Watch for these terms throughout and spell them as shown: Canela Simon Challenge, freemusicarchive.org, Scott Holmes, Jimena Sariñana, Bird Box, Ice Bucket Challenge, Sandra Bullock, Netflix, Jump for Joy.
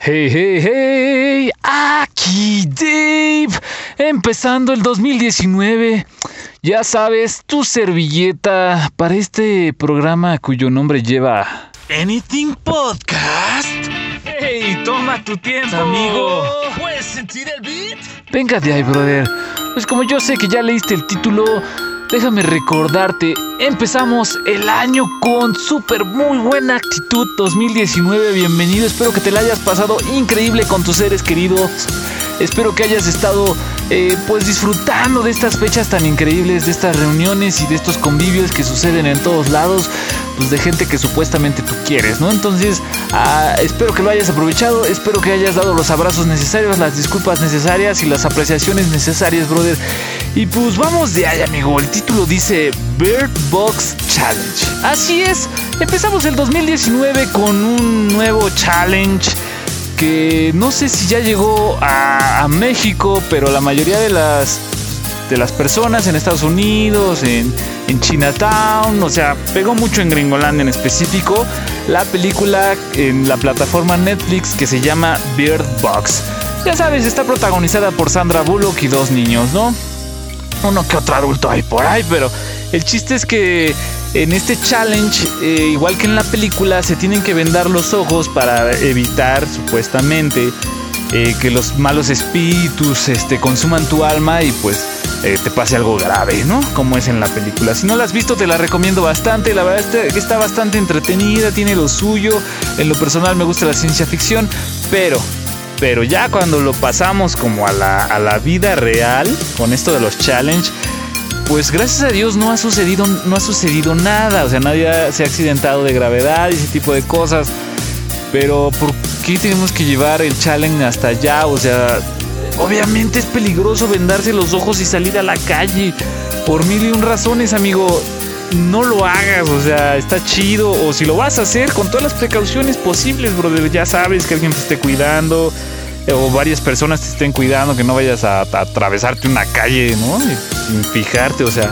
¡Hey, hey, hey! ¡Aquí Dave! Empezando el 2019, ya sabes, tu servilleta para este programa cuyo nombre lleva... ¿Anything Podcast? ¡Hey, toma tu tiempo, amigo! ¿Puedes sentir el beat? Venga de ahí, brother. Pues como yo sé que ya leíste el título... Déjame recordarte, empezamos el año con súper muy buena actitud 2019, bienvenido, espero que te la hayas pasado increíble con tus seres queridos, espero que hayas estado pues disfrutando de estas fechas tan increíbles, de estas reuniones y de estos convivios que suceden en todos lados, pues de gente que supuestamente tú quieres, ¿no? Entonces, espero que lo hayas aprovechado, espero que hayas dado los abrazos necesarios, las disculpas necesarias y las apreciaciones necesarias, brother. Y pues vamos de ahí, amigo. El título dice Bird Box Challenge. Así es, empezamos el 2019 con un nuevo challenge que no sé si ya llegó a México, pero la mayoría de las personas en Estados Unidos, en Chinatown, o sea, pegó mucho en Gringolandia en específico, la película en la plataforma Netflix que se llama Bird Box. Ya sabes, está protagonizada por Sandra Bullock y dos niños, ¿no? Uno que otro adulto hay por ahí, pero el chiste es que en este challenge, igual que en la película, se tienen que vendar los ojos para evitar, supuestamente, que los malos espíritus consuman tu alma y pues te pase algo grave, ¿no? Como es en la película. Si no la has visto, te la recomiendo bastante. La verdad es que está bastante entretenida, tiene lo suyo. En lo personal me gusta la ciencia ficción, pero ya cuando lo pasamos como a la vida real, con esto de los challenge, pues gracias a Dios no ha sucedido nada. O sea, nadie se ha accidentado de gravedad y ese tipo de cosas. Pero ¿por qué tenemos que llevar el challenge hasta allá? O sea, obviamente es peligroso vendarse los ojos y salir a la calle. Por mil y un razones, amigo, no lo hagas. O sea, está chido. O si lo vas a hacer, con todas las precauciones posibles, brother. Ya sabes que alguien te esté cuidando o varias personas te estén cuidando, que no vayas a atravesarte una calle, ¿no? Sin fijarte, o sea...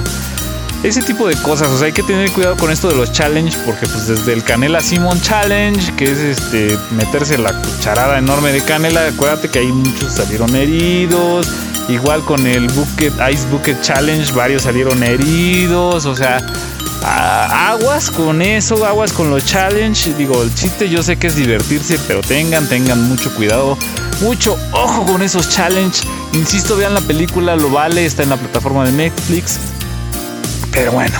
Ese tipo de cosas, o sea, hay que tener cuidado con esto de los challenge, porque pues desde el Canela Simon Challenge, que es meterse la cucharada enorme de canela, acuérdate que ahí muchos salieron heridos, igual con el Ice Bucket Challenge, varios salieron heridos, o sea, aguas con eso, aguas con los challenge. Digo, el chiste yo sé que es divertirse, pero tengan mucho cuidado, mucho ojo con esos challenge. Insisto, vean la película, lo vale, está en la plataforma de Netflix. Pero bueno,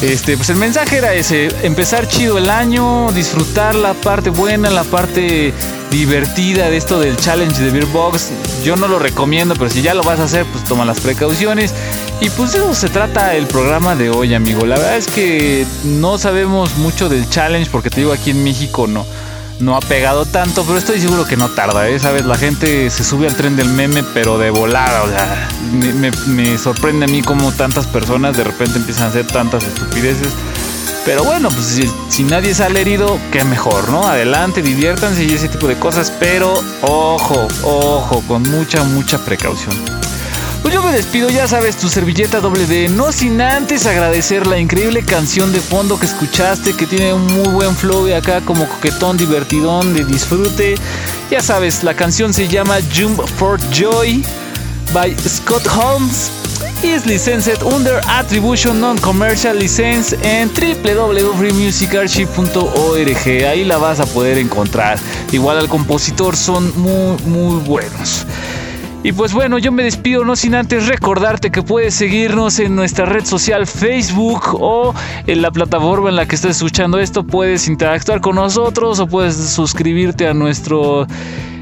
pues el mensaje era ese, empezar chido el año, disfrutar la parte buena, la parte divertida de esto del challenge de Bird Box. Yo no lo recomiendo, pero si ya lo vas a hacer, pues toma las precauciones. Y pues de eso se trata el programa de hoy, amigo. La verdad es que no sabemos mucho del challenge, porque te digo, aquí en México no ha pegado tanto, pero estoy seguro que no tarda, ¿eh? ¿Sabes? La gente se sube al tren del meme, pero de volada, o sea, me sorprende a mí cómo tantas personas de repente empiezan a hacer tantas estupideces, pero bueno, pues si nadie sale herido, qué mejor, ¿no? Adelante, diviértanse y ese tipo de cosas, pero ojo, con mucha precaución. Pues yo me despido, ya sabes, tu servilleta WD, no sin antes agradecer la increíble canción de fondo que escuchaste, que tiene un muy buen flow de acá, como coquetón, divertidón, de disfrute. Ya sabes, la canción se llama Jump for Joy by Scott Holmes y es licensed under Attribution Non-Commercial License en www.freemusicarchive.org. Ahí la vas a poder encontrar. Igual al compositor, son muy buenos. Y pues bueno, yo me despido no sin antes recordarte que puedes seguirnos en nuestra red social Facebook o en la plataforma en la que estés escuchando esto. Puedes interactuar con nosotros o puedes suscribirte a nuestro...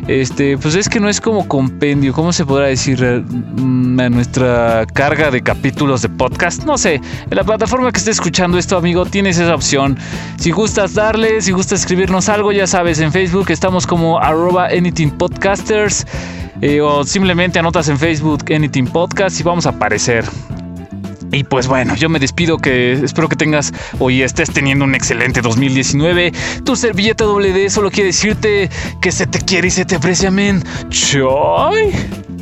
pues es que no es como compendio, ¿cómo se podrá decir? A nuestra carga de capítulos de podcast, no sé, en la plataforma que esté escuchando esto, amigo, tienes esa opción. Si gustas darle, si gustas escribirnos algo, ya sabes, en Facebook estamos como @anythingpodcasters, o simplemente anotas en Facebook Anything Podcast y vamos a aparecer. Y pues bueno, yo me despido, que espero que tengas hoy estés teniendo un excelente 2019. Tu servilleta WD solo quiere decirte que se te quiere y se te aprecia, men. Choy.